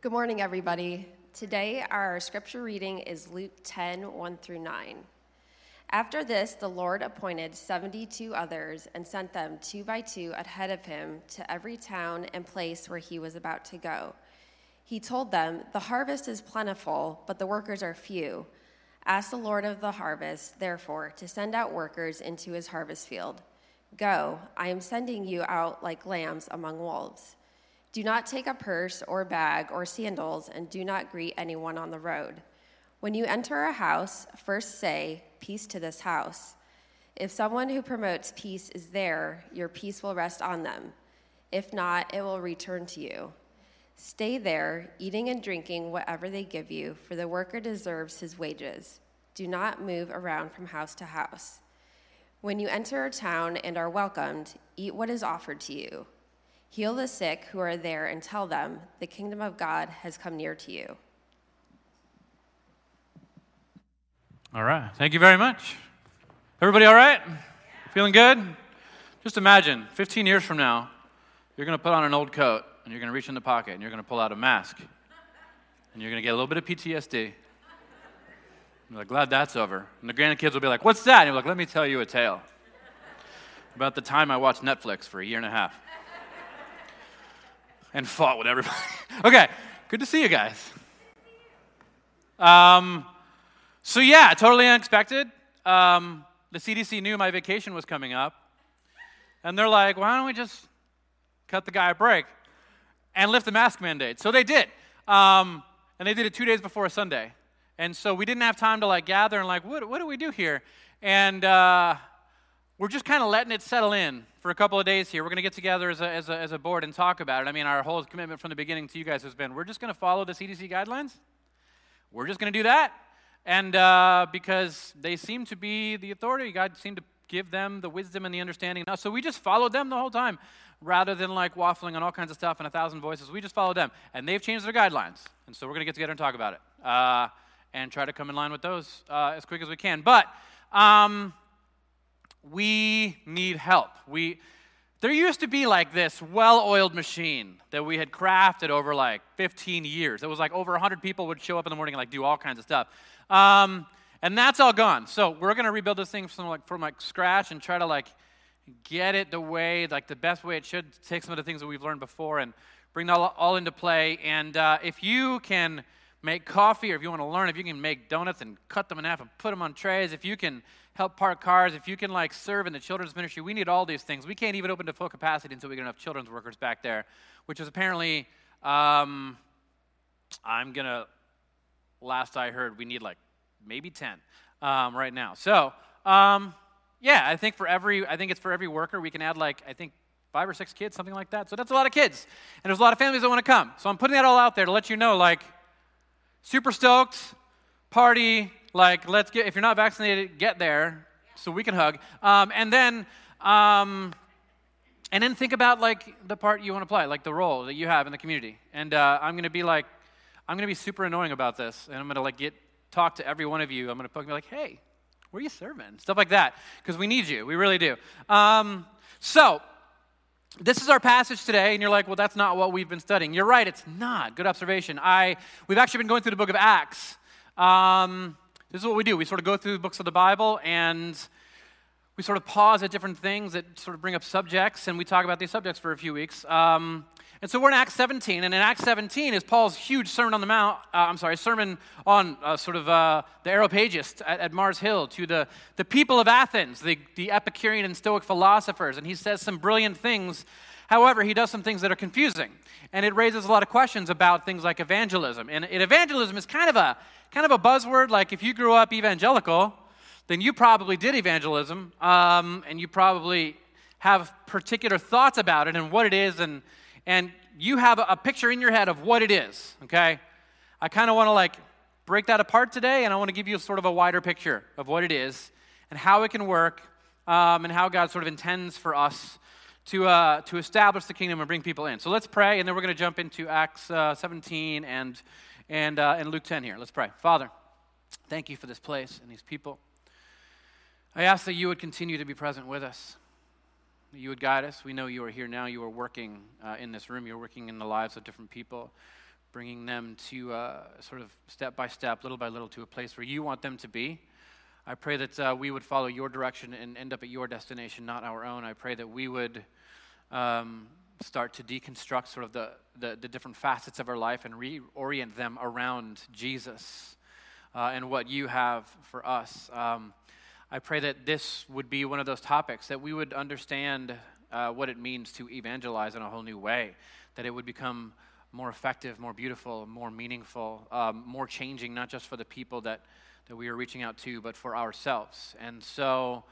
Good morning, everybody. Today, our scripture reading is Luke 10, 1 through 9. After this, the Lord appointed 72 others and sent them 2 by 2 ahead of him to every town and place where he was about to go. He told them, "The harvest is plentiful, but the workers are few. Ask the Lord of the harvest, therefore, to send out workers into his harvest field. Go, I am sending you out like lambs among wolves. Do not take a purse or bag or sandals, and do not greet anyone on the road. When you enter a house, first say, 'Peace to this house.' If someone who promotes peace is there, your peace will rest on them. If not, it will return to you. Stay there, eating and drinking whatever they give you, for the worker deserves his wages. Do not move around from house to house. When you enter a town and are welcomed, eat what is offered to you. Heal the sick who are there and tell them, 'The kingdom of God has come near to you.'" All right. Thank you very much. Everybody all right? Feeling good? Just imagine, 15 years from now, you're going to put on an old coat, and you're going to reach in the pocket, and you're going to pull out a mask, and you're going to get a little bit of PTSD. You're like, glad that's over. And the grandkids will be like, "What's that?" And you're like, "Let me tell you a tale about the time I watched Netflix for a year and a half. And fought with everybody." Okay, good to see you guys. So yeah, totally unexpected. The CDC knew my vacation was coming up. And they're like, "Why don't we just cut the guy a break and lift the mask mandate?" So they did. And they did it 2 days before a Sunday. And so we didn't have time to gather and what do we do here? And we're just kind of letting it settle in for a couple of days here. We're going to get together as a board and talk about it. I mean, our whole commitment from the beginning to you guys has been, we're just going to follow the CDC guidelines. We're just going to do that. And because they seem to be the authority, God seemed to give them the wisdom and the understanding. So we just followed them the whole time rather than waffling on all kinds of stuff and 1,000 voices. We just followed them. And they've changed their guidelines. And so we're going to get together and talk about it and try to come in line with those as quick as we can. But we need help. There used to be this well-oiled machine that we had crafted over 15 years. It was over 100 people would show up in the morning and do all kinds of stuff. And that's all gone. So we're going to rebuild this thing from scratch and try to get it the way, the best way it should, take some of the things that we've learned before and bring that all into play. And if you can make coffee, or if you want to learn, if you can make donuts and cut them in half and put them on trays, if you can help park cars, if you can serve in the children's ministry, we need all these things. We can't even open to full capacity until we get enough children's workers back there, which is apparently, last I heard, we need maybe 10 right now. So, I think it's for every worker, we can add 5 or 6 kids, something like that. So that's a lot of kids, and there's a lot of families that want to come. So I'm putting that all out there to let you know, super stoked, party, let's get, if you're not vaccinated, get there, so we can hug, and then think about, the part you want to play, the role that you have in the community, and I'm going to be super annoying about this, and I'm going to, talk to every one of you, I'm going to poke and be hey, where are you serving, stuff like that, because we need you, we really do. So, this is our passage today, and you're well, that's not what we've been studying. You're right, it's not. Good observation. We've actually been going through the book of Acts. This is what we do. We sort of go through the books of the Bible, and we sort of pause at different things that sort of bring up subjects, and we talk about these subjects for a few weeks. And so we're in Acts 17, and in Acts 17 is Paul's huge Sermon on the Mount. Sermon on the Areopagist at Mars Hill to the people of Athens, the Epicurean and Stoic philosophers, and he says some brilliant things. However, he does some things that are confusing, and it raises a lot of questions about things like evangelism. And evangelism is kind of a buzzword. If you grew up evangelical, then you probably did evangelism, and you probably have particular thoughts about it and what it is and you have a picture in your head of what it is, okay? I kind of want to break that apart today, and I want to give you sort of a wider picture of what it is and how it can work and how God sort of intends for us to establish the kingdom and bring people in. So let's pray, and then we're going to jump into Acts 17 and Luke 10 here. Let's pray. Father, thank you for this place and these people. I ask that you would continue to be present with us. You would guide us. We know you are here now. You are working in this room. You're working in the lives of different people. bringing them to sort of step by step, little by little, to a place where you want them to be. I pray that we would follow your direction and end up at your destination, not our own. I pray that we would start to deconstruct sort of the different facets of our life and reorient them around Jesus and what you have for us. I pray that this would be one of those topics, that we would understand what it means to evangelize in a whole new way, that it would become more effective, more beautiful, more meaningful, more changing, not just for the people that we are reaching out to, but for ourselves. And so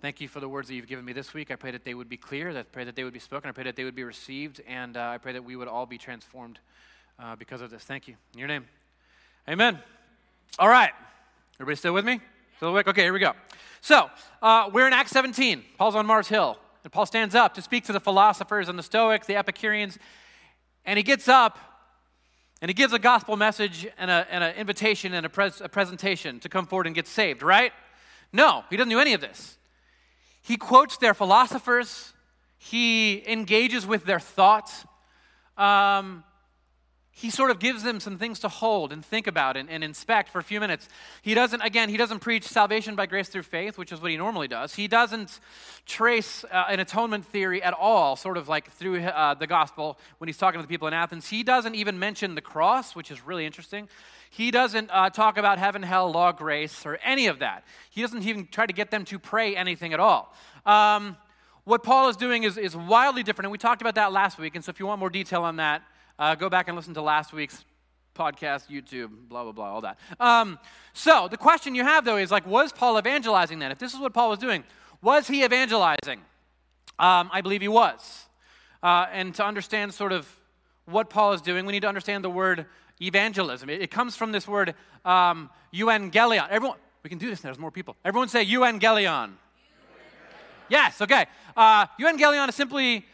thank you for the words that you've given me this week. I pray that they would be clear, I pray that they would be spoken, I pray that they would be received, and I pray that we would all be transformed because of this. Thank you. In your name, amen. All right. Everybody still with me? Still awake? Okay, here we go. So we're in Acts 17. Paul's on Mars Hill, and Paul stands up to speak to the philosophers and the Stoics, the Epicureans, and he gets up, and he gives a gospel message and an invitation and a presentation to come forward and get saved, right? No, he doesn't do any of this. He quotes their philosophers. He engages with their thoughts. He sort of gives them some things to hold and think about and inspect for a few minutes. He doesn't preach salvation by grace through faith, which is what he normally does. He doesn't trace an atonement theory at all, sort of like through the gospel when he's talking to the people in Athens. He doesn't even mention the cross, which is really interesting. He doesn't talk about heaven, hell, law, grace, or any of that. He doesn't even try to get them to pray anything at all. What Paul is doing is wildly different, and we talked about that last week, and so if you want more detail on that, go back and listen to last week's podcast, YouTube, blah, blah, blah, all that. So the question you have, though, is like, was Paul evangelizing then? If this is what Paul was doing, was he evangelizing? I believe he was. And to understand sort of what Paul is doing, we need to understand the word evangelism. It comes from this word euangelion. Everyone, we can do this now. There's more people. Everyone say euangelion. Yes, okay. Euangelion is simply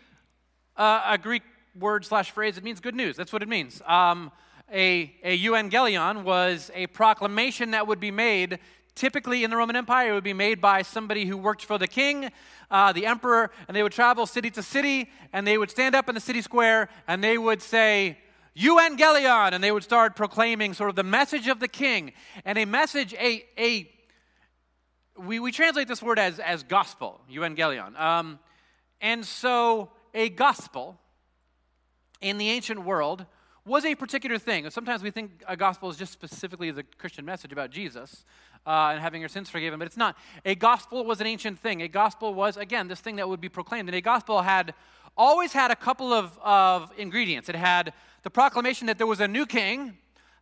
a Greek word/phrase. It means good news. That's what it means. A euangelion was a proclamation that would be made, typically in the Roman Empire. It would be made by somebody who worked for the king, the emperor, and they would travel city to city, and they would stand up in the city square, and they would say, euangelion, and they would start proclaiming sort of the message of the king. And a message, we translate this word as gospel, euangelion. And so a gospel in the ancient world was a particular thing. Sometimes we think a gospel is just specifically the Christian message about Jesus and having your sins forgiven, but it's not. A gospel was an ancient thing. A gospel was, again, this thing that would be proclaimed. And a gospel had always had a couple of ingredients. It had the proclamation that there was a new king.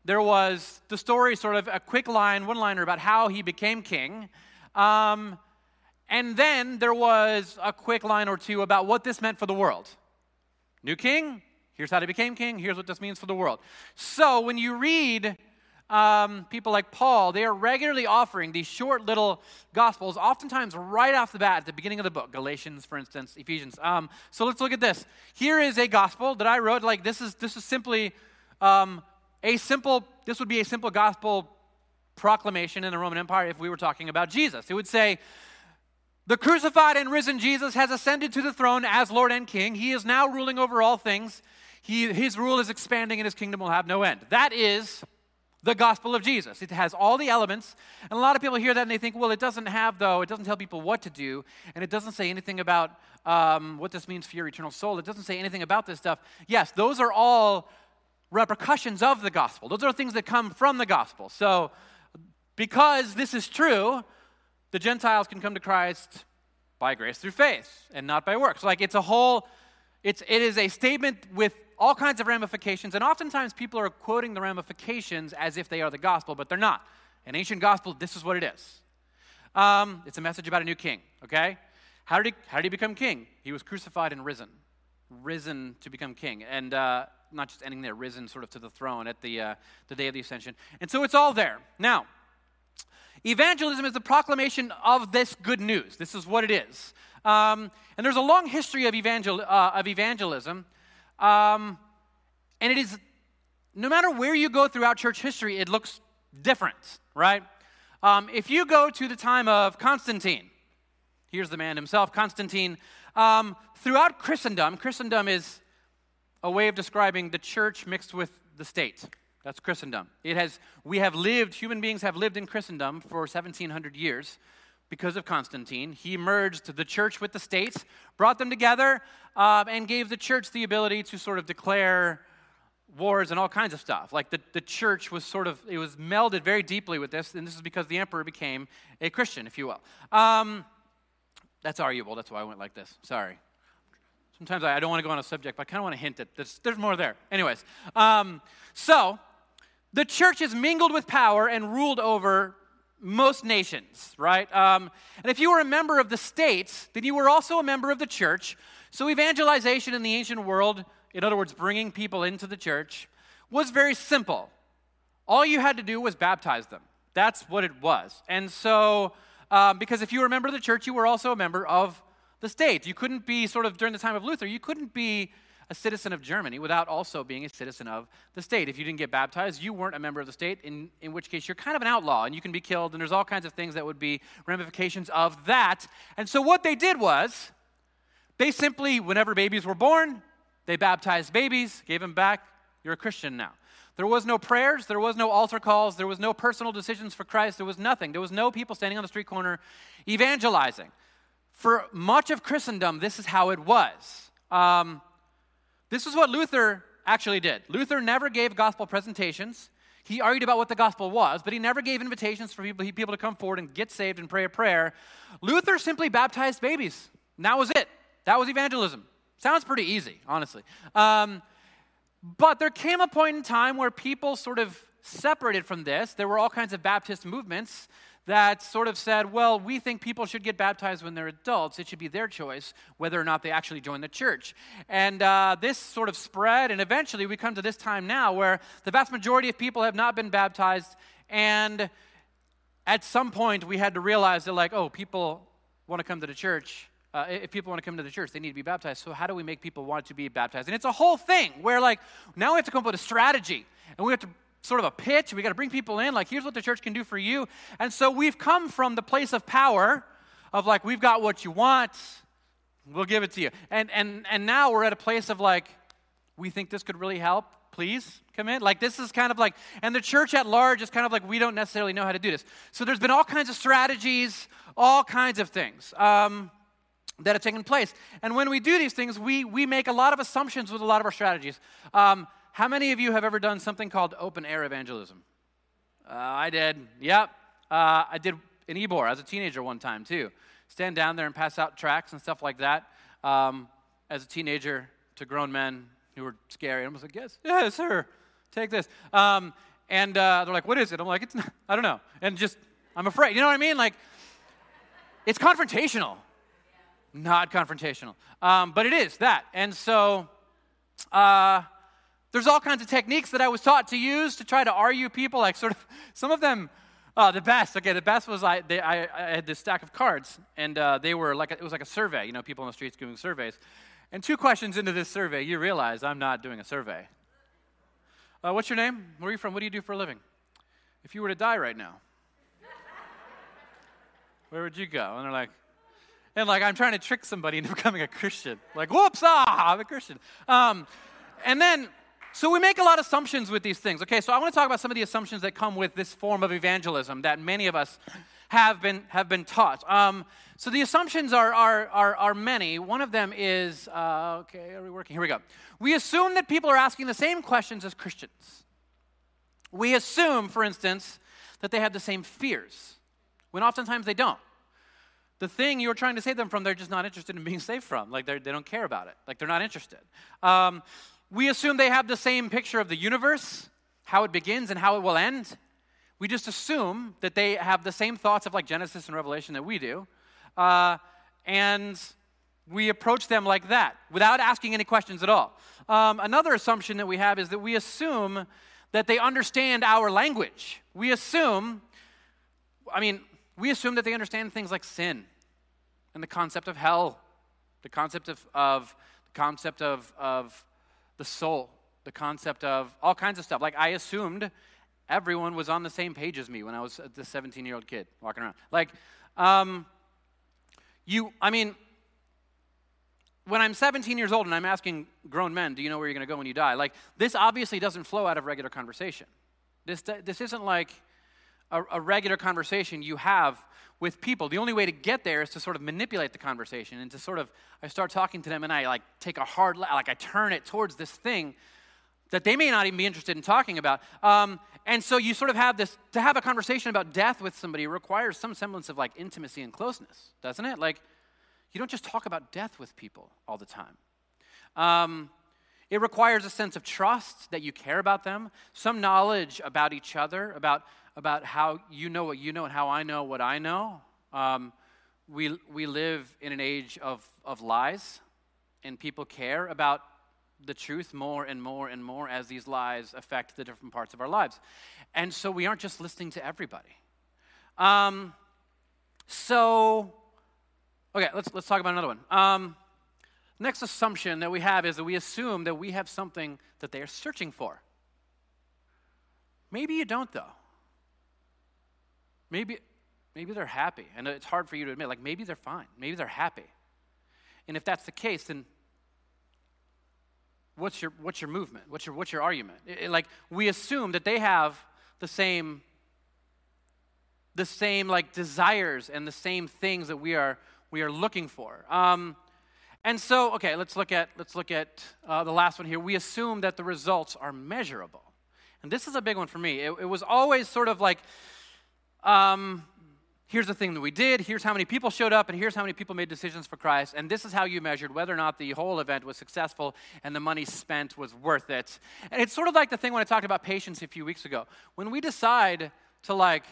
There was the story, sort of a quick line, one-liner about how he became king. And then there was a quick line or two about what this meant for the world. New king. Here's how they became king. Here's what this means for the world. So when you read people like Paul, they are regularly offering these short little gospels, oftentimes right off the bat at the beginning of the book, Galatians, for instance, Ephesians. So let's look at this. Here is a gospel that I wrote. Like this is simply this would be a simple gospel proclamation in the Roman Empire if we were talking about Jesus. It would say, the crucified and risen Jesus has ascended to the throne as Lord and King. He is now ruling over all things. His rule is expanding and his kingdom will have no end. That is the gospel of Jesus. It has all the elements. And a lot of people hear that and they think, well, it doesn't tell people what to do. And it doesn't say anything about what this means for your eternal soul. It doesn't say anything about this stuff. Yes, those are all repercussions of the gospel. Those are things that come from the gospel. So because this is true, the Gentiles can come to Christ by grace through faith and not by works. Like it is a statement with all kinds of ramifications, and oftentimes people are quoting the ramifications as if they are the gospel, but they're not. An ancient gospel, this is what it is. It's a message about a new king, okay? How did he become king? He was crucified and risen to become king, and not just ending there, risen sort of to the throne at the day of the ascension. And so it's all there. Now, evangelism is the proclamation of this good news. This is what it is. And there's a long history of evangelism. And it is, no matter where you go throughout church history, it looks different, right? If you go to the time of Constantine, here's the man himself, Constantine. Throughout Christendom is a way of describing the church mixed with the state. That's Christendom. Human beings have lived in Christendom for 1,700 years because of Constantine. He merged the church with the state, brought them together, and gave the church the ability to sort of declare wars and all kinds of stuff. Like the church was it was melded very deeply with this, and this is because the emperor became a Christian, if you will. That's arguable. That's why I went like this. Sorry. Sometimes I don't want to go on a subject, but I kind of want to hint at this. There's more there. Anyways, so the church is mingled with power and ruled over most nations, right? And if you were a member of the state, then you were also a member of the church. So evangelization in the ancient world, in other words, bringing people into the church, was very simple. All you had to do was baptize them. That's what it was. And so, because if you were a member of the church, you were also a member of the state. You couldn't be during the time of Luther, you couldn't be a citizen of Germany without also being a citizen of the state. If you didn't get baptized, you weren't a member of the state, in which case you're kind of an outlaw and you can be killed, and there's all kinds of things that would be ramifications of that. And so what they did was, they simply, whenever babies were born, they baptized babies, gave them back, you're a Christian now. There was no prayers, there was no altar calls, there was no personal decisions for Christ, there was nothing. There was no people standing on the street corner evangelizing. For much of Christendom, this is how it was. This is what Luther actually did. Luther never gave gospel presentations. He argued about what the gospel was, but he never gave invitations for people to come forward and get saved and pray a prayer. Luther simply baptized babies. And that was it. That was evangelism. Sounds pretty easy, honestly. But there came a point in time where people sort of separated from this. There were all kinds of Baptist movements that sort of said, well, we think people should get baptized when they're adults. It should be their choice whether or not they actually join the church. And this sort of spread, and eventually we come to this time now where the vast majority of people have not been baptized, and at some point we had to realize that, like, oh, people want to come to the church. If people want to come to the church, they need to be baptized. So how do we make people want to be baptized? And it's a whole thing where, like, now we have to come up with a strategy, and we have to sort of a pitch. We got to bring people in. Like, here's what the church can do for you. And so we've come from the place of power, of like, we've got what you want, we'll give it to you. And now we're at a place of like, we think this could really help. Please come in. Like, this is kind of like, and the church at large is kind of like, we don't necessarily know how to do this. So there's been all kinds of strategies, all kinds of things that have taken place. And when we do these things, we make a lot of assumptions with a lot of our strategies. How many of you have ever done something called open-air evangelism? I did. Yep. I did in Ybor as a teenager one time, too. Stand down there and pass out tracts and stuff like that as a teenager to grown men who were scary. I was like, yes, sir, take this. They're like, what is it? I'm like, it's not, I don't know. And just, I'm afraid. You know what I mean? Like, it's confrontational. Yeah. Not confrontational. But it is that. And so... there's all kinds of techniques that I was taught to use to try to argue people, like sort of, some of them, the best. Okay, the best was I had this stack of cards, and they were like, it was like a survey, you know, people on the streets doing surveys. And two questions into this survey, you realize I'm not doing a survey. What's your name? Where are you from? What do you do for a living? If you were to die right now, where would you go? And they're like, I'm trying to trick somebody into becoming a Christian. Like, whoops, I'm a Christian. So we make a lot of assumptions with these things. Okay, so I want to talk about some of the assumptions that come with this form of evangelism that many of us have been taught. So the assumptions are many. One of them is, are we working? Here we go. We assume that people are asking the same questions as Christians. We assume, for instance, that they have the same fears, when oftentimes they don't. The thing you're trying to save them from, they're just not interested in being saved from. Like, they don't care about it. Like, they're not interested. We assume they have the same picture of the universe, how it begins and how it will end. We just assume that they have the same thoughts of like Genesis and Revelation that we do. And we approach them like that without asking any questions at all. Another assumption that we have is that we assume that they understand our language. We assume that they understand things like sin and the concept of hell, the concept of the soul, the concept of all kinds of stuff. Like, I assumed everyone was on the same page as me when I was this 17-year-old kid walking around. Like, when I'm 17 years old and I'm asking grown men, do you know where you're going to go when you die? Like, this obviously doesn't flow out of regular conversation. This isn't like a regular conversation you have with people. The only way to get there is to sort of manipulate the conversation and to sort of, I start talking to them and I like take a hard, like I turn it towards this thing that they may not even be interested in talking about. And so you sort of have this, to have a conversation about death with somebody requires some semblance of like intimacy and closeness, doesn't it? Like, you don't just talk about death with people all the time. It requires a sense of trust that you care about them, some knowledge about each other, about how you know what you know and how I know what I know. We live in an age of lies, and people care about the truth more and more and more as these lies affect the different parts of our lives. And so we aren't just listening to everybody. Okay, let's talk about another one. Next assumption that we have is that we assume that we have something that they are searching for. Maybe you don't, though. Maybe they're happy, and it's hard for you to admit. Like, maybe they're fine. Maybe they're happy. And if that's the case, then what's your movement? What's your argument? Like, we assume that they have the same like desires and the same things that we are looking for. And so, okay, let's look at the last one here. We assume that the results are measurable. And this is a big one for me. It was always sort of like, here's the thing that we did, here's how many people showed up, and here's how many people made decisions for Christ, and this is how you measured whether or not the whole event was successful and the money spent was worth it. And it's sort of like the thing when I talked about patience a few weeks ago. When we decide to, like,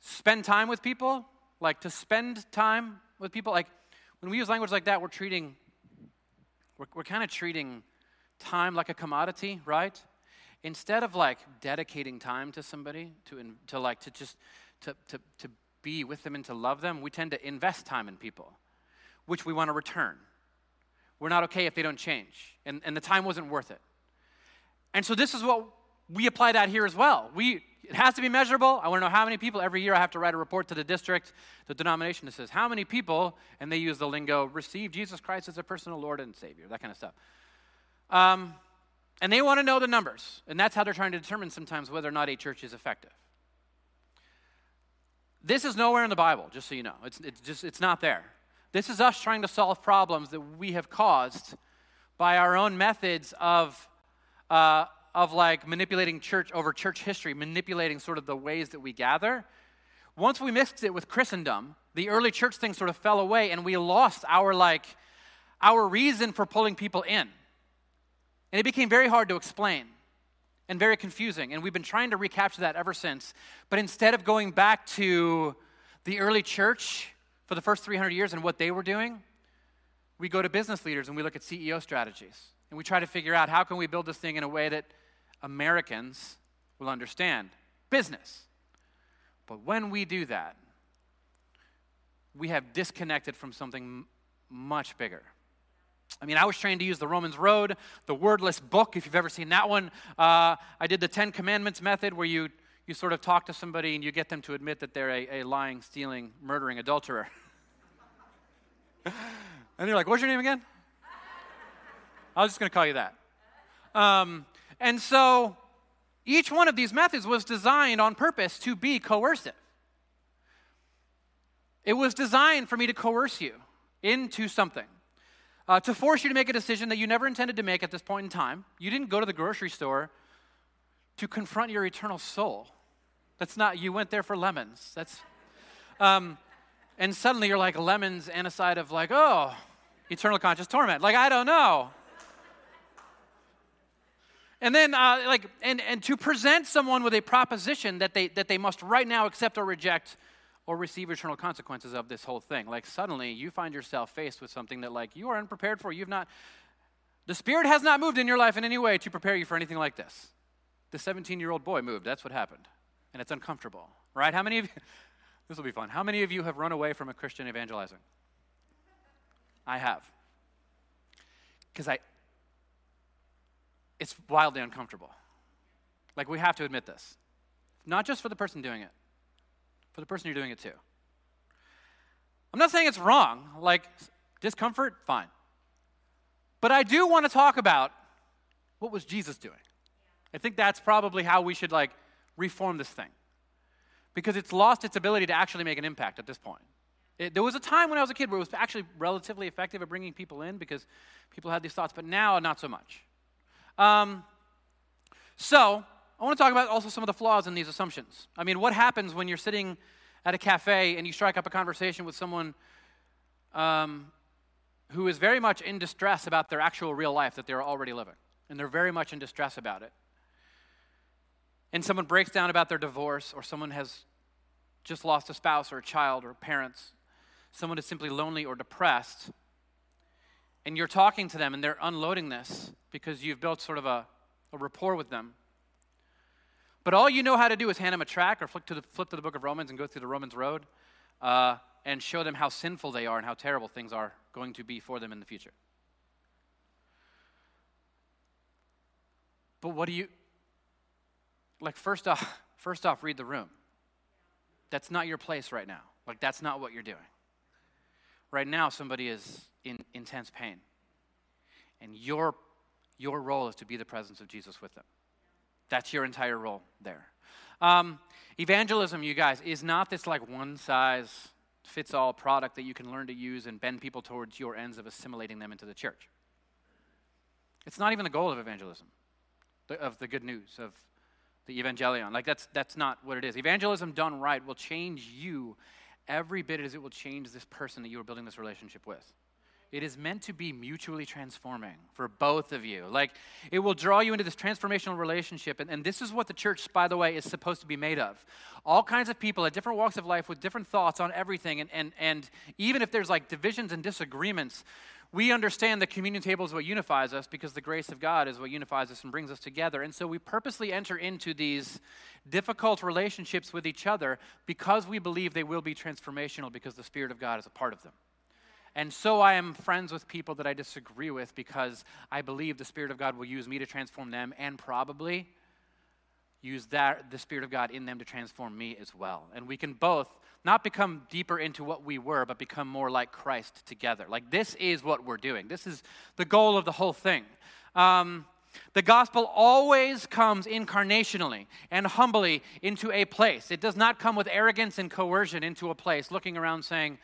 spend time with people, like, when we use language like that, we're kind of treating time like a commodity, right? Instead of, like, dedicating time to somebody to be with them and to love them, we tend to invest time in people, which we want to return. We're not okay if they don't change, and the time wasn't worth it. And so this is what we applied out here as well. It has to be measurable. I want to know how many people. Every year I have to write a report to the district, the denomination, that says how many people, and they use the lingo, receive Jesus Christ as their personal Lord and Savior, that kind of stuff. And they want to know the numbers, and that's how they're trying to determine sometimes whether or not a church is effective. This is nowhere in the Bible, just so you know. It's not there. This is us trying to solve problems that we have caused by our own methods of like manipulating church over church history, manipulating sort of the ways that we gather. Once we mixed it with Christendom, the early church thing sort of fell away, and we lost our reason for pulling people in. And it became very hard to explain and very confusing, and we've been trying to recapture that ever since. But instead of going back to the early church for the first 300 years and what they were doing, we go to business leaders and we look at CEO strategies, and we try to figure out how can we build this thing in a way that Americans will understand business. But when we do that, we have disconnected from something much bigger. I mean, I was trained to use the Romans Road, the wordless book, if you've ever seen that one. I did the 10 Commandments method, where you sort of talk to somebody and you get them to admit that they're a lying, stealing, murdering adulterer. And you're like, what's your name again? I was just going to call you that. And so each one of these methods was designed on purpose to be coercive. It was designed for me to coerce you into something, to force you to make a decision that you never intended to make at this point in time. You didn't go to the grocery store to confront your eternal soul. That's not, you went there for lemons. That's, and suddenly you're like lemons and a side of like, oh, eternal conscious torment. Like, I don't know. And then, and to present someone with a proposition that they must right now accept or reject or receive eternal consequences of this whole thing. Like, suddenly you find yourself faced with something that, like, you are unprepared for. The Spirit has not moved in your life in any way to prepare you for anything like this. The 17-year-old boy moved. That's what happened. And it's uncomfortable, right? How many of you, this will be fun. How many of you have run away from a Christian evangelizing? I have. Because it's wildly uncomfortable. Like, we have to admit this. Not just for the person doing it, for the person you're doing it to. I'm not saying it's wrong. Like, discomfort, fine. But I do want to talk about what was Jesus doing. I think that's probably how we should reform this thing, because it's lost its ability to actually make an impact at this point. There was a time when I was a kid where it was actually relatively effective at bringing people in because people had these thoughts, but now not so much. So I want to talk about also some of the flaws in these assumptions. I mean, what happens when you're sitting at a cafe and you strike up a conversation with someone who is very much in distress about their actual real life that they're already living, and they're very much in distress about it, and someone breaks down about their divorce, or someone has just lost a spouse or a child or parents, someone is simply lonely or depressed, and you're talking to them and they're unloading this because you've built sort of a rapport with them. But all you know how to do is hand them a tract or flip to the book of Romans and go through the Romans road and show them how sinful they are and how terrible things are going to be for them in the future. But what do you, first off, read the room. That's not your place right now. That's not what you're doing. Right now, somebody is in intense pain. And your role is to be the presence of Jesus with them. That's your entire role there. Evangelism, you guys, is not this one-size-fits-all product that you can learn to use and bend people towards your ends of assimilating them into the church. It's not even the goal of evangelism, of the good news, of the evangelion. That's not what it is. Evangelism done right will change you every bit as it will change this person that you are building this relationship with. It is meant to be mutually transforming for both of you. It will draw you into this transformational relationship. And this is what the church, by the way, is supposed to be made of. All kinds of people at different walks of life with different thoughts on everything. And even if there's divisions and disagreements, we understand the communion table is what unifies us because the grace of God is what unifies us and brings us together. And so we purposely enter into these difficult relationships with each other because we believe they will be transformational because the Spirit of God is a part of them. And so I am friends with people that I disagree with because I believe the Spirit of God will use me to transform them and probably use the Spirit of God in them to transform me as well. And we can both not become deeper into what we were, but become more like Christ together. This is what we're doing. This is the goal of the whole thing. The gospel always comes incarnationally and humbly into a place. It does not come with arrogance and coercion into a place, looking around saying,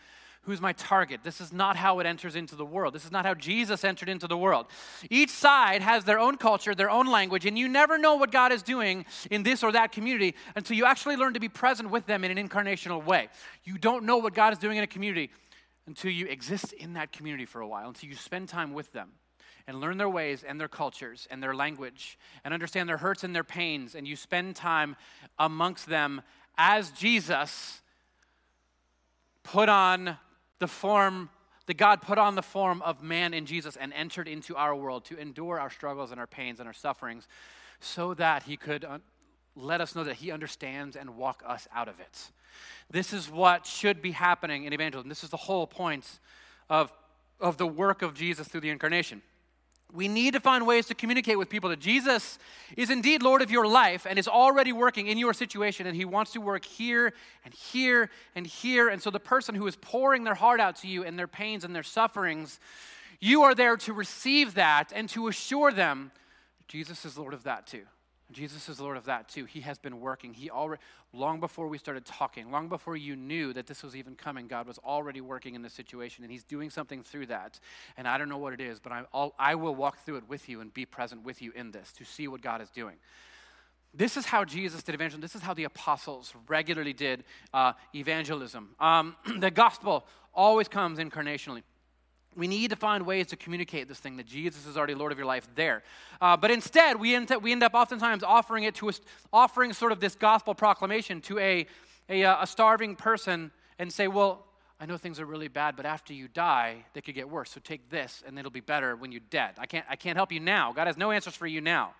"Who's my target?" This is not how it enters into the world. This is not how Jesus entered into the world. Each side has their own culture, their own language, and you never know what God is doing in this or that community until you actually learn to be present with them in an incarnational way. You don't know what God is doing in a community until you exist in that community for a while, until you spend time with them and learn their ways and their cultures and their language and understand their hurts and their pains, and you spend time amongst them as Jesus put on the form, that God put on the form of man in Jesus and entered into our world to endure our struggles and our pains and our sufferings so that he could let us know that he understands and walk us out of it. This is what should be happening in evangelism. This is the whole point of the work of Jesus through the incarnation. We need to find ways to communicate with people that Jesus is indeed Lord of your life and is already working in your situation, and he wants to work here and here and here. And so the person who is pouring their heart out to you and their pains and their sufferings, you are there to receive that and to assure them, Jesus is Lord of that too. Jesus is Lord of that too. He has been working. He already, long before we started talking, long before you knew that this was even coming, God was already working in this situation, and he's doing something through that. And I don't know what it is, but I will walk through it with you and be present with you in this to see what God is doing. This is how Jesus did evangelism. This is how the apostles regularly did evangelism. The gospel always comes incarnationally. We need to find ways to communicate this thing, that Jesus is already Lord of your life there. But instead, we end up oftentimes offering sort of this gospel proclamation to a starving person and say, well, I know things are really bad, but after you die, they could get worse. So take this, and it'll be better when you're dead. I can't help you now. God has no answers for you now.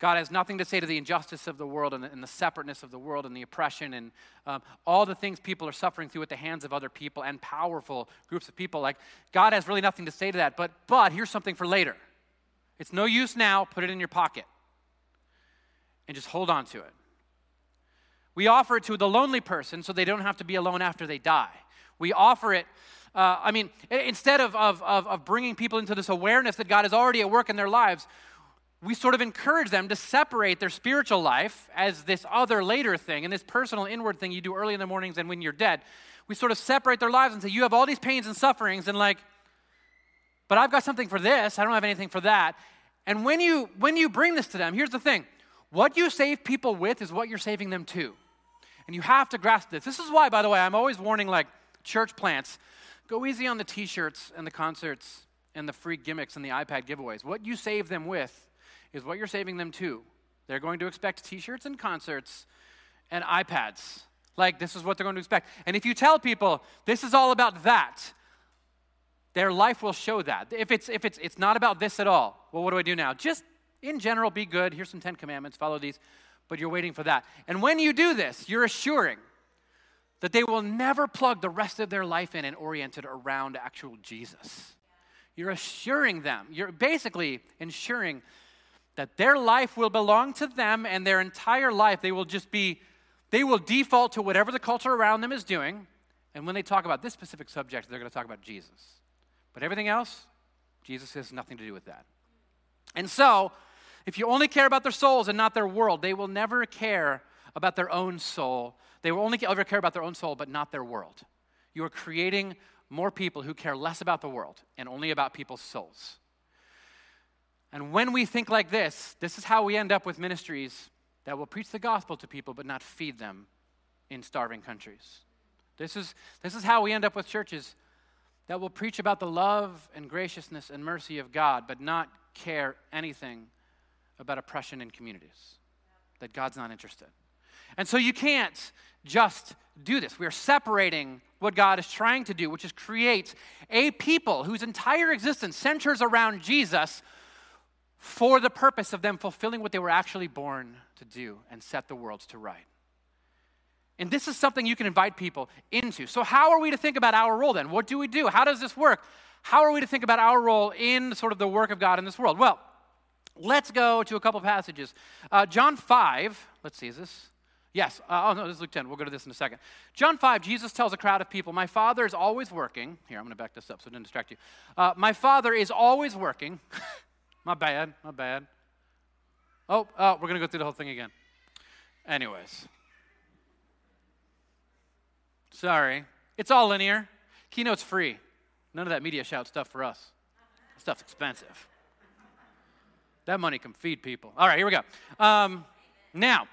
God has nothing to say to the injustice of the world and the separateness of the world and the oppression and all the things people are suffering through at the hands of other people and powerful groups of people. God has really nothing to say to that, but here's something for later. It's no use now. Put it in your pocket and just hold on to it. We offer it to the lonely person so they don't have to be alone after they die. We offer it Instead of bringing people into this awareness that God is already at work in their lives, we sort of encourage them to separate their spiritual life as this other later thing and this personal inward thing you do early in the mornings and when you're dead. We sort of separate their lives and say, you have all these pains and sufferings, and like, but I've got something for this. I don't have anything for that. And when you bring this to them, here's the thing. What you save people with is what you're saving them to. And you have to grasp this. This is why, by the way, I'm always warning like church plants, go easy on the t-shirts and the concerts and the free gimmicks and the iPad giveaways. What you save them with is what you're saving them to. They're going to expect t-shirts and concerts and iPads. Like, this is what they're going to expect. And if you tell people, this is all about that, their life will show that. If it's not about this at all, well, what do I do now? Just, in general, be good. Here's some 10 commandments, follow these, but you're waiting for that. And when you do this, you're assuring that they will never plug the rest of their life in and orient it around actual Jesus. You're assuring them. You're basically ensuring that their life will belong to them, and their entire life, they will default to whatever the culture around them is doing. And when they talk about this specific subject, they're going to talk about Jesus. But everything else, Jesus has nothing to do with that. And so, if you only care about their souls and not their world, they will never care about their own soul. They will only ever care about their own soul, but not their world. You are creating more people who care less about the world and only about people's souls. And when we think like this, this is how we end up with ministries that will preach the gospel to people but not feed them in starving countries. This is how we end up with churches that will preach about the love and graciousness and mercy of God, but not care anything about oppression in communities, that God's not interested. And so you can't just do this. We are separating what God is trying to do, which is create a people whose entire existence centers around Jesus for the purpose of them fulfilling what they were actually born to do and set the world to right. And this is something you can invite people into. So how are we to think about our role then? What do we do? How does this work? How are we to think about our role in sort of the work of God in this world? Well, let's go to a couple passages. John 5, let's see, is this? Yes, this is Luke 10. We'll go to this in a second. John 5, Jesus tells a crowd of people, my Father is always working. Here, I'm going to back this up so it doesn't distract you. My Father is always working. My bad. Oh, we're going to go through the whole thing again. Anyways. Sorry. It's all linear. Keynote's free. None of that media shout stuff for us. That stuff's expensive. That money can feed people. All right, here we go. Now,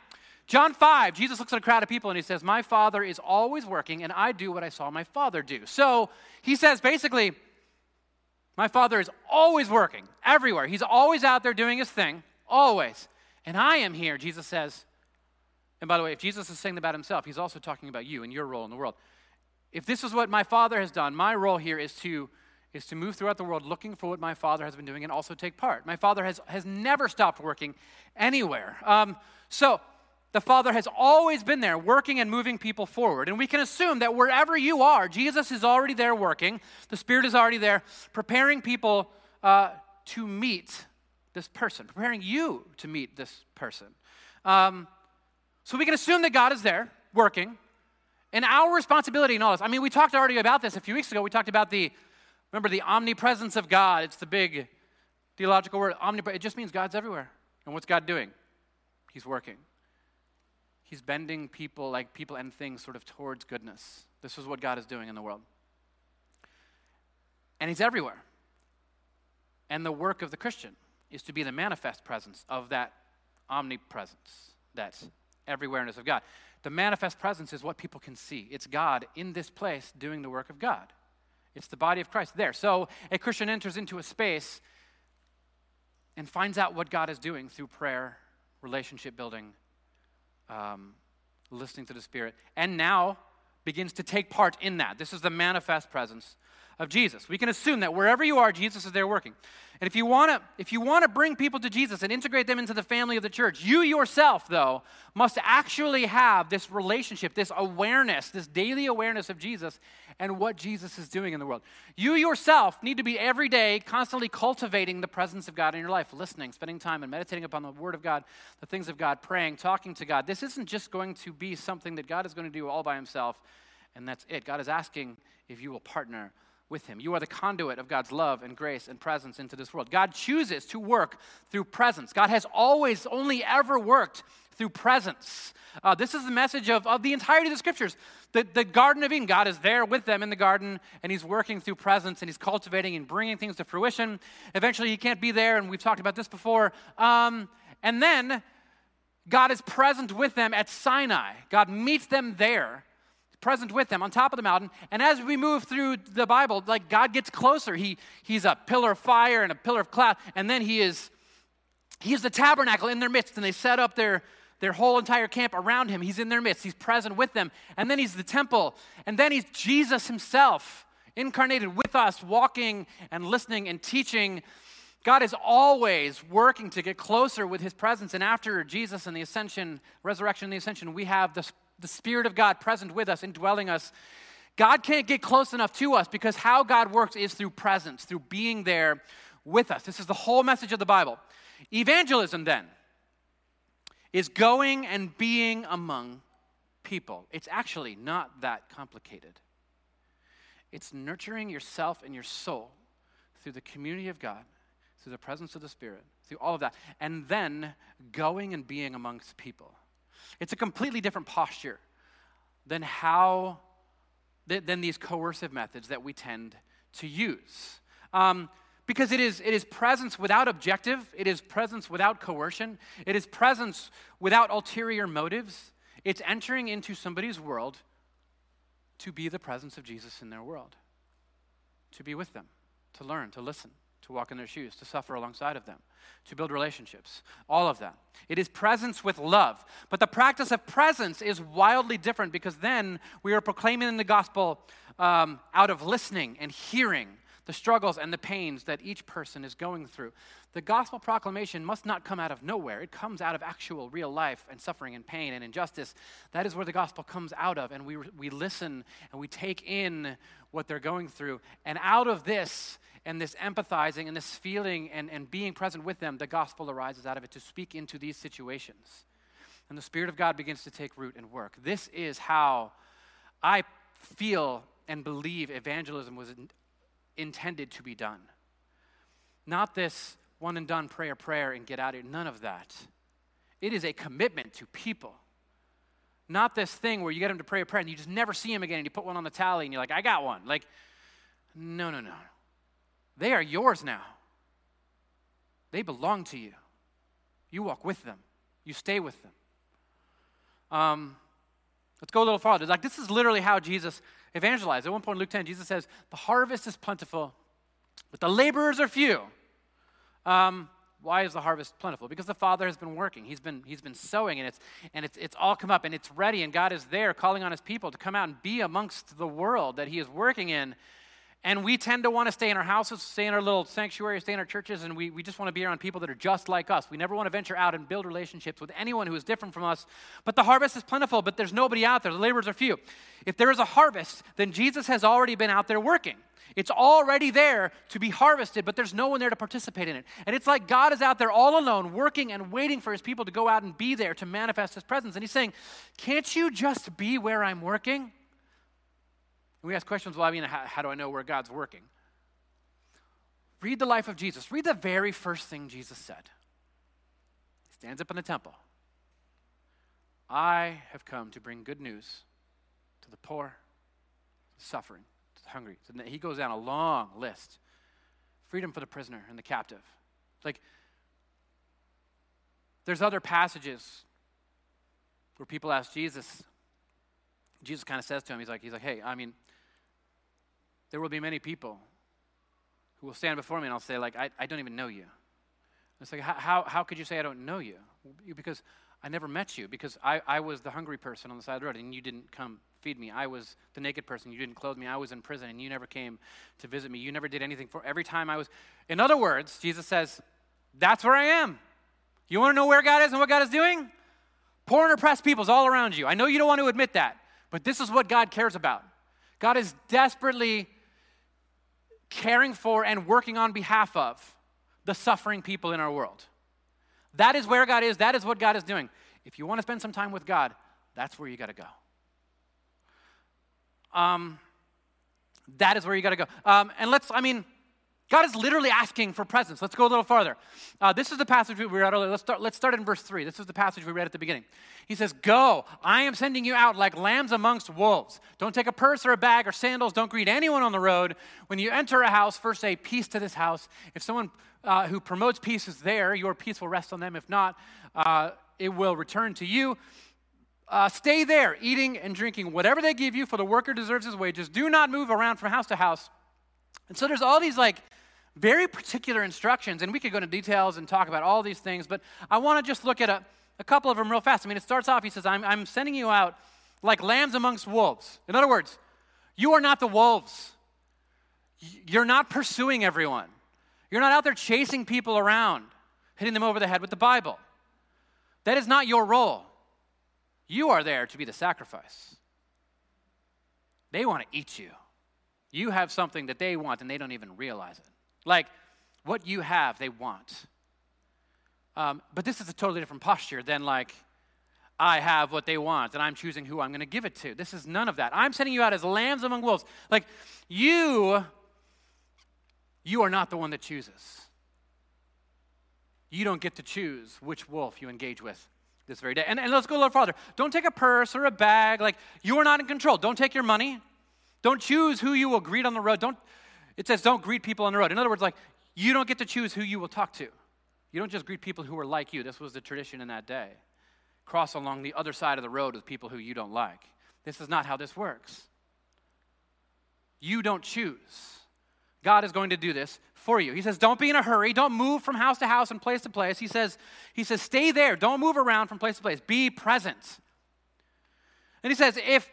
John 5, Jesus looks at a crowd of people and he says, my Father is always working and I do what I saw my Father do. So he says basically, my Father is always working everywhere. He's always out there doing his thing, always. And I am here, Jesus says. And by the way, if Jesus is saying about himself, he's also talking about you and your role in the world. If this is what my Father has done, my role here is to move throughout the world looking for what my Father has been doing and also take part. My Father has never stopped working anywhere. So the Father has always been there working and moving people forward. And we can assume that wherever you are, Jesus is already there working. The Spirit is already there preparing people to meet this person, preparing you to meet this person. So we can assume that God is there working. And our responsibility in all this, I mean, we talked already about this a few weeks ago. We talked about the omnipresence of God. It's the big theological word, omnipresent. It just means God's everywhere. And what's God doing? He's working. He's bending people and things sort of towards goodness. This is what God is doing in the world. And he's everywhere. And the work of the Christian is to be the manifest presence of that omnipresence, that everywhereness of God. The manifest presence is what people can see. It's God in this place doing the work of God. It's the body of Christ there. So a Christian enters into a space and finds out what God is doing through prayer, relationship building, listening to the Spirit, and now begins to take part in that. This is the manifest presence of Jesus. We can assume that wherever you are, Jesus is there working. And if you want to bring people to Jesus and integrate them into the family of the church, you yourself, though, must actually have this relationship, this awareness, this daily awareness of Jesus and what Jesus is doing in the world. You yourself need to be every day constantly cultivating the presence of God in your life, listening, spending time and meditating upon the Word of God, the things of God, praying, talking to God. This isn't just going to be something that God is going to do all by himself, and that's it. God is asking if you will partner with him. You are the conduit of God's love and grace and presence into this world. God chooses to work through presence. God has always, only ever worked through presence. This is the message of the entirety of the scriptures. The Garden of Eden, God is there with them in the garden, and he's working through presence, and he's cultivating and bringing things to fruition. Eventually, he can't be there, and we've talked about this before. And then God is present with them at Sinai. God meets them there, present with them on top of the mountain. And as we move through the Bible, like, God gets closer. He's a pillar of fire and a pillar of cloud. And then he is the tabernacle in their midst, and they set up their whole entire camp around him. He's in their midst. He's present with them. And then he's the temple. And then he's Jesus himself incarnated with us, walking and listening and teaching. God is always working to get closer with his presence. And after Jesus and the ascension, resurrection and the ascension, we have the Spirit of God present with us, indwelling us. God can't get close enough to us because how God works is through presence, through being there with us. This is the whole message of the Bible. Evangelism, then, is going and being among people. It's actually not that complicated. It's nurturing yourself and your soul through the community of God, through the presence of the Spirit, through all of that, and then going and being amongst people. It's a completely different posture than these coercive methods that we tend to use. Because it is presence without objective. It is presence without coercion. It is presence without ulterior motives. It's entering into somebody's world to be the presence of Jesus in their world, to be with them, to learn, to listen, to walk in their shoes, to suffer alongside of them, to build relationships, all of that. It is presence with love. But the practice of presence is wildly different because then we are proclaiming the gospel out of listening and hearing the struggles and the pains that each person is going through. The gospel proclamation must not come out of nowhere. It comes out of actual real life and suffering and pain and injustice. That is where the gospel comes out of, and we listen and we take in what they're going through. And out of this, and this empathizing and this feeling and being present with them, the gospel arises out of it to speak into these situations. And the Spirit of God begins to take root and work. This is how I feel and believe evangelism was intended to be done. Not this one and done prayer and get out of here. None of that. It is a commitment to people. Not this thing where you get them to pray a prayer and you just never see them again and you put one on the tally and you're like, I got one. Like, no. They are yours now. They belong to you. You walk with them. You stay with them. Let's go a little farther. Like, this is literally how Jesus evangelized. At one point in Luke 10, Jesus says, the harvest is plentiful, but the laborers are few. Why is the harvest plentiful? Because the Father has been working. He's been sowing, and it's all come up, and it's ready, and God is there calling on his people to come out and be amongst the world that he is working in. And we tend to want to stay in our houses, stay in our little sanctuaries, stay in our churches, and we just want to be around people that are just like us. We never want to venture out and build relationships with anyone who is different from us. But the harvest is plentiful, but there's nobody out there. The laborers are few. If there is a harvest, then Jesus has already been out there working. It's already there to be harvested, but there's no one there to participate in it. And it's like God is out there all alone, working and waiting for his people to go out and be there to manifest his presence. And he's saying, can't you just be where I'm working? We ask questions, well, I mean, how do I know where God's working? Read the life of Jesus. Read the very first thing Jesus said. He stands up in the temple. I have come to bring good news to the poor, to the suffering, to the hungry. So he goes down a long list. Freedom for the prisoner and the captive. Like, there's other passages where people ask Jesus. Jesus kind of says to him, he's like, hey, I mean, there will be many people who will stand before me and I'll say, like, I don't even know you. And it's like, how could you say I don't know you? Because I never met you, because I was the hungry person on the side of the road and you didn't come feed me. I was the naked person, you didn't clothe me. I was in prison and you never came to visit me. You never did anything for every time I was. In other words, Jesus says, that's where I am. You want to know where God is and what God is doing? Poor and oppressed peoples all around you. I know you don't want to admit that. But this is what God cares about. God is desperately caring for and working on behalf of the suffering people in our world. That is where God is. That is what God is doing. If you want to spend some time with God, that's where you got to go. That is where you got to go. God is literally asking for presence. Let's go a little farther. This is the passage we read earlier. Let's start in verse 3. This is the passage we read at the beginning. He says, "Go, I am sending you out like lambs amongst wolves. Don't take a purse or a bag or sandals. Don't greet anyone on the road. When you enter a house, first say, 'Peace to this house.' If someone who promotes peace is there, your peace will rest on them. If not, it will return to you. Stay there, eating and drinking whatever they give you, for the worker deserves his wages. Do not move around from house to house." And so there's all these very particular instructions, and we could go into details and talk about all these things, but I want to just look at a couple of them real fast. It starts off, he says, I'm sending you out like lambs amongst wolves. In other words, you are not the wolves. You're not pursuing everyone. You're not out there chasing people around, hitting them over the head with the Bible. That is not your role. You are there to be the sacrifice. They want to eat you. You have something that they want, and they don't even realize it. What you have, they want. But this is a totally different posture than I have what they want, and I'm choosing who I'm going to give it to. This is none of that. I'm sending you out as lambs among wolves. You are not the one that chooses. You don't get to choose which wolf you engage with this very day. And let's go a little farther. Don't take a purse or a bag. You are not in control. Don't take your money. Don't choose who you will greet on the road. It says don't greet people on the road. In other words, you don't get to choose who you will talk to. You don't just greet people who are like you. This was the tradition in that day. Cross along the other side of the road with people who you don't like. This is not how this works. You don't choose. God is going to do this for you. He says, don't be in a hurry. Don't move from house to house and place to place. He says, stay there. Don't move around from place to place. Be present. And he says, if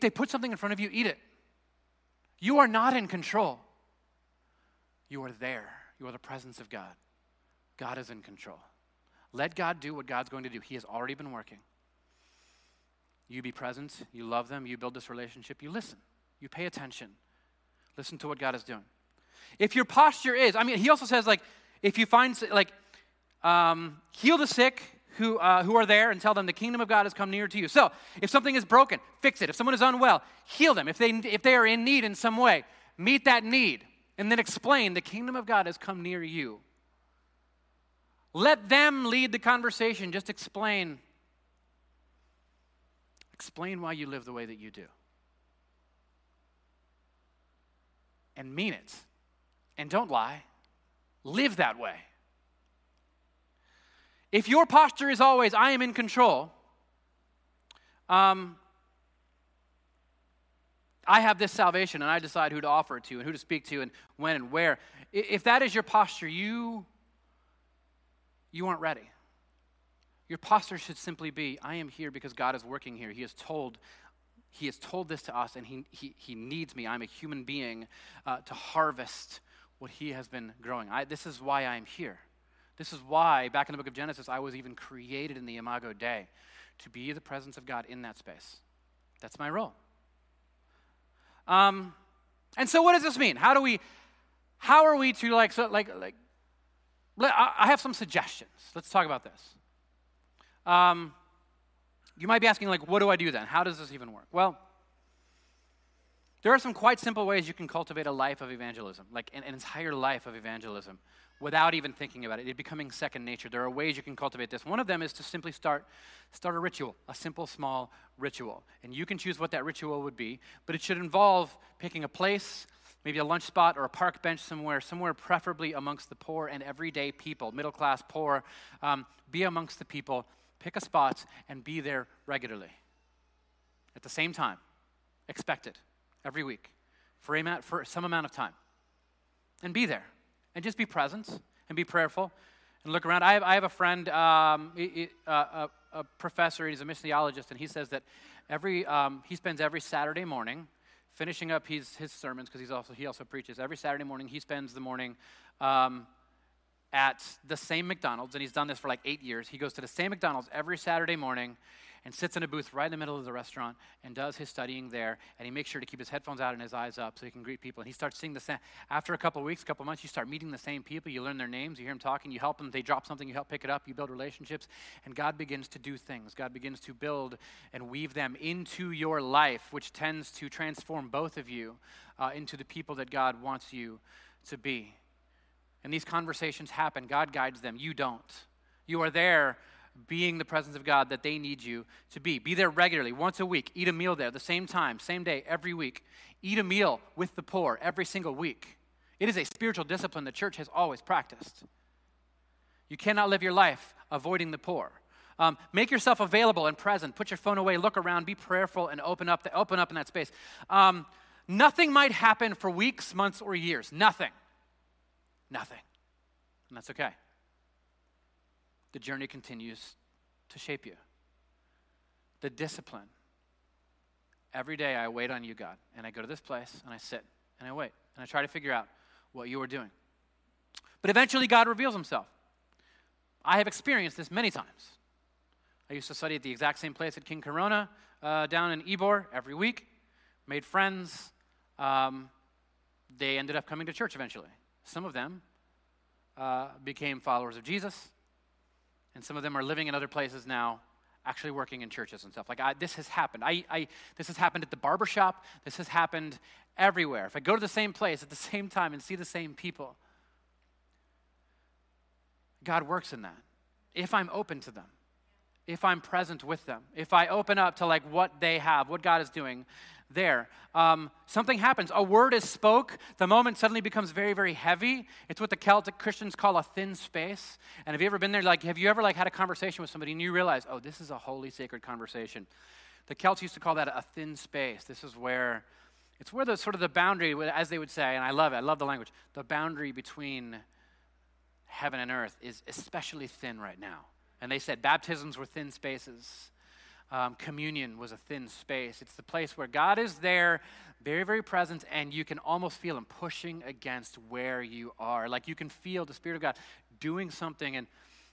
they put something in front of you, eat it. You are not in control. You are there. You are the presence of God. God is in control. Let God do what God's going to do. He has already been working. You be present. You love them. You build this relationship. You listen. You pay attention. Listen to what God is doing. If your posture is, he also says, if you find, heal the sick who are there and tell them the kingdom of God has come near to you. So if something is broken, fix it. If someone is unwell, heal them. If they are in need in some way, meet that need and then explain the kingdom of God has come near you. Let them lead the conversation. Just explain. Explain why you live the way that you do. And mean it. And don't lie. Live that way. If your posture is always, I am in control, I have this salvation and I decide who to offer it to and who to speak to and when and where. If that is your posture, you aren't ready. Your posture should simply be, I am here because God is working here. He has told this to us and he needs me. I'm a human being to harvest what he has been growing. This is why I am here. This is why, back in the book of Genesis, I was even created in the Imago Dei, to be the presence of God in that space. That's my role. And so what does this mean? I have some suggestions. Let's talk about this. You might be asking, what do I do then? How does this even work? Well, there are some quite simple ways you can cultivate a life of evangelism, an entire life of evangelism, without even thinking about it becoming second nature. There are ways you can cultivate this. One of them is to simply start a ritual, a simple, small ritual. And you can choose what that ritual would be, but it should involve picking a place, maybe a lunch spot or a park bench somewhere preferably amongst the poor and everyday people, middle-class, poor. Be amongst the people, pick a spot, and be there regularly. At the same time, expect it every week for some amount of time. And be there. And just be present and be prayerful and look around. I have a friend, a professor, he's a missiologist, and he says that he spends every Saturday morning finishing up his sermons, because he also preaches. Every Saturday morning, he spends the morning at the same McDonald's, and he's done this for 8 years. He goes to the same McDonald's every Saturday morning, and sits in a booth right in the middle of the restaurant and does his studying there, and he makes sure to keep his headphones out and his eyes up so he can greet people. And he starts seeing the same. After a couple of weeks, a couple of months, you start meeting the same people. You learn their names. You hear them talking. You help them. They drop something. You help pick it up. You build relationships. And God begins to do things. God begins to build and weave them into your life, which tends to transform both of you into the people that God wants you to be. And these conversations happen. God guides them. You don't. You are there being the presence of God that they need you to be. Be there regularly, once a week. Eat a meal there, the same time, same day, every week. Eat a meal with the poor every single week. It is a spiritual discipline the church has always practiced. You cannot live your life avoiding the poor. Make yourself available and present. Put your phone away, look around, be prayerful, and open up in that space. Nothing might happen for weeks, months, or years. Nothing. And that's okay. The journey continues to shape you. The discipline. Every day I wait on you, God, and I go to this place, and I sit, and I wait, and I try to figure out what you are doing. But eventually God reveals himself. I have experienced this many times. I used to study at the exact same place at King Corona, down in Ybor every week, made friends. They ended up coming to church eventually. Some of them became followers of Jesus, and some of them are living in other places now, actually working in churches and stuff. This has happened. This has happened at the barbershop. This has happened everywhere. If I go to the same place at the same time and see the same people, God works in that. If I'm open to them, if I'm present with them, if I open up to what they have, what God is doing there, something happens. A word is spoke. The moment suddenly becomes very, very heavy. It's what the Celtic Christians call a thin space. And have you ever been there? Have you ever had a conversation with somebody and you realize, oh, this is a holy, sacred conversation? The Celts used to call that a thin space. This is where, it's where the sort of the boundary, as they would say, and I love it. I love the language. The boundary between heaven and earth is especially thin right now. And they said baptisms were thin spaces. Communion was a thin space. It's the place where God is there, very, very present, and you can almost feel him pushing against where you are. You can feel the Spirit of God doing something, and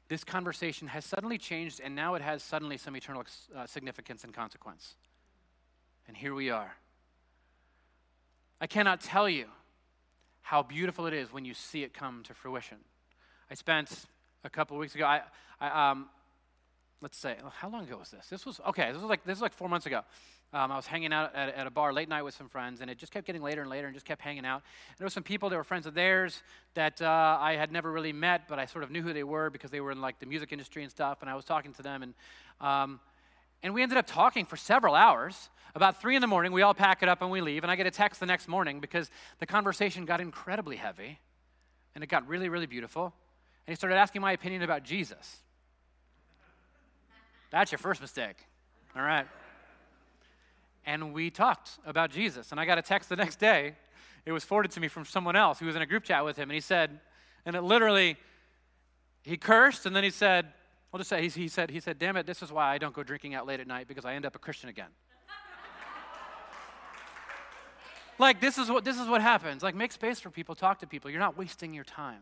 this conversation has suddenly changed, and now it has suddenly some eternal significance and consequence. And here we are. I cannot tell you how beautiful it is when you see it come to fruition. I spent a couple of weeks ago, let's say, how long ago was this? This was 4 months ago. I was hanging out at a bar late night with some friends, and it just kept getting later and later and just kept hanging out. And there were some people that were friends of theirs that I had never really met, but I sort of knew who they were because they were in the music industry and stuff, and I was talking to them, and we ended up talking for several hours. About 3 a.m, we all pack it up and we leave, and I get a text the next morning because the conversation got incredibly heavy, and it got really, really beautiful. And he started asking my opinion about Jesus. That's your first mistake. All right. And we talked about Jesus. And I got a text the next day. It was forwarded to me from someone else who was in a group chat with him. And he said, and it literally, he cursed. And then he said, he said, damn it, this is why I don't go drinking out late at night, because I end up a Christian again. This is what happens. Make space for people. Talk to people. You're not wasting your time.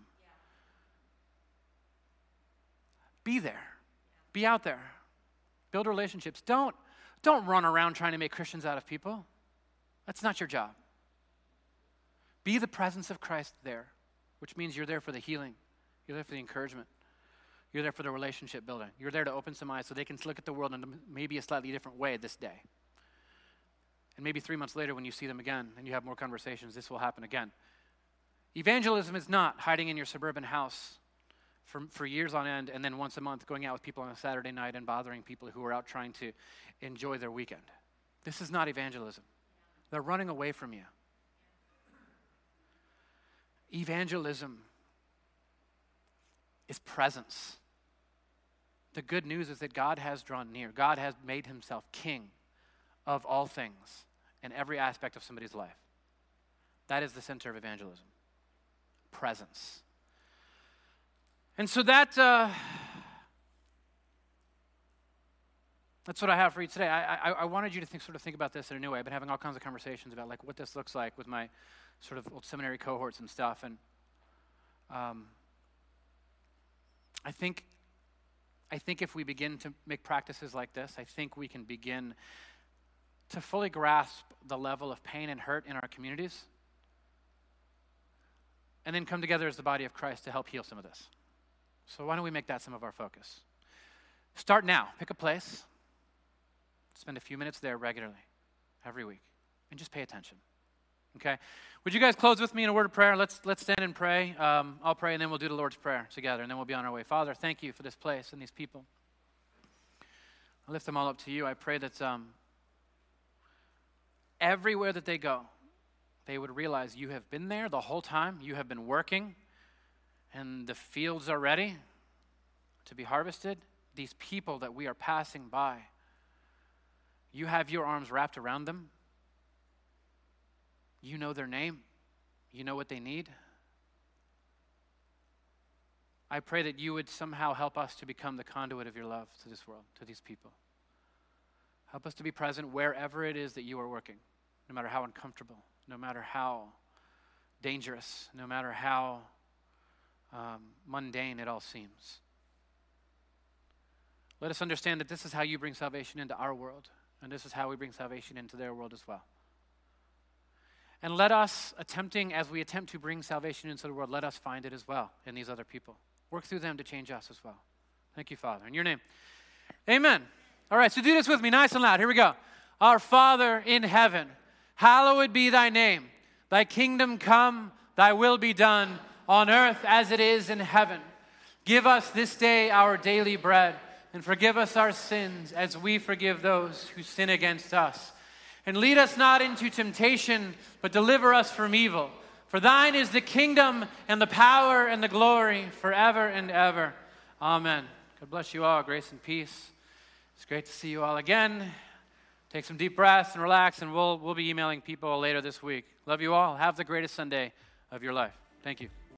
Be there. Be out there. Build relationships. Don't run around trying to make Christians out of people. That's not your job. Be the presence of Christ there, which means you're there for the healing. You're there for the encouragement. You're there for the relationship building. You're there to open some eyes so they can look at the world in maybe a slightly different way this day. And maybe 3 months later when you see them again and you have more conversations, this will happen again. Evangelism is not hiding in your suburban house for years on end, and then once a month going out with people on a Saturday night and bothering people who are out trying to enjoy their weekend. This is not evangelism. They're running away from you. Evangelism is presence. The good news is that God has drawn near. God has made himself king of all things and every aspect of somebody's life. That is the center of evangelism. Presence. And so that's what I have for you today. I wanted you to think about this in a new way. I've been having all kinds of conversations about what this looks like with my sort of old seminary cohorts and stuff. And I think I think if we begin to make practices like this, I think we can begin to fully grasp the level of pain and hurt in our communities, and then come together as the body of Christ to help heal some of this. So why don't we make that some of our focus? Start now. Pick a place. Spend a few minutes there regularly, every week, and just pay attention. Okay? Would you guys close with me in a word of prayer? Let's stand and pray. I'll pray, and then we'll do the Lord's Prayer together, and then we'll be on our way. Father, thank you for this place and these people. I lift them all up to you. I pray that everywhere that they go, they would realize you have been there the whole time. You have been working, and the fields are ready to be harvested. These people that we are passing by, you have your arms wrapped around them. You know their name. You know what they need. I pray that you would somehow help us to become the conduit of your love to this world, to these people. Help us to be present wherever it is that you are working, no matter how uncomfortable, no matter how dangerous, no matter how mundane it all seems. Let us understand that this is how you bring salvation into our world, and this is how we bring salvation into their world as well. And let us, as we attempt to bring salvation into the world, let us find it as well in these other people. Work through them to change us as well. Thank you, Father. In your name, amen. All right, so do this with me, nice and loud. Here we go. Our Father in heaven, hallowed be thy name. Thy kingdom come, thy will be done, on earth as it is in heaven. Give us this day our daily bread, and forgive us our sins as we forgive those who sin against us. And lead us not into temptation, but deliver us from evil. For thine is the kingdom and the power and the glory forever and ever. Amen. God bless you all. Grace and peace. It's great to see you all again. Take some deep breaths and relax, and we'll be emailing people later this week. Love you all. Have the greatest Sunday of your life. Thank you.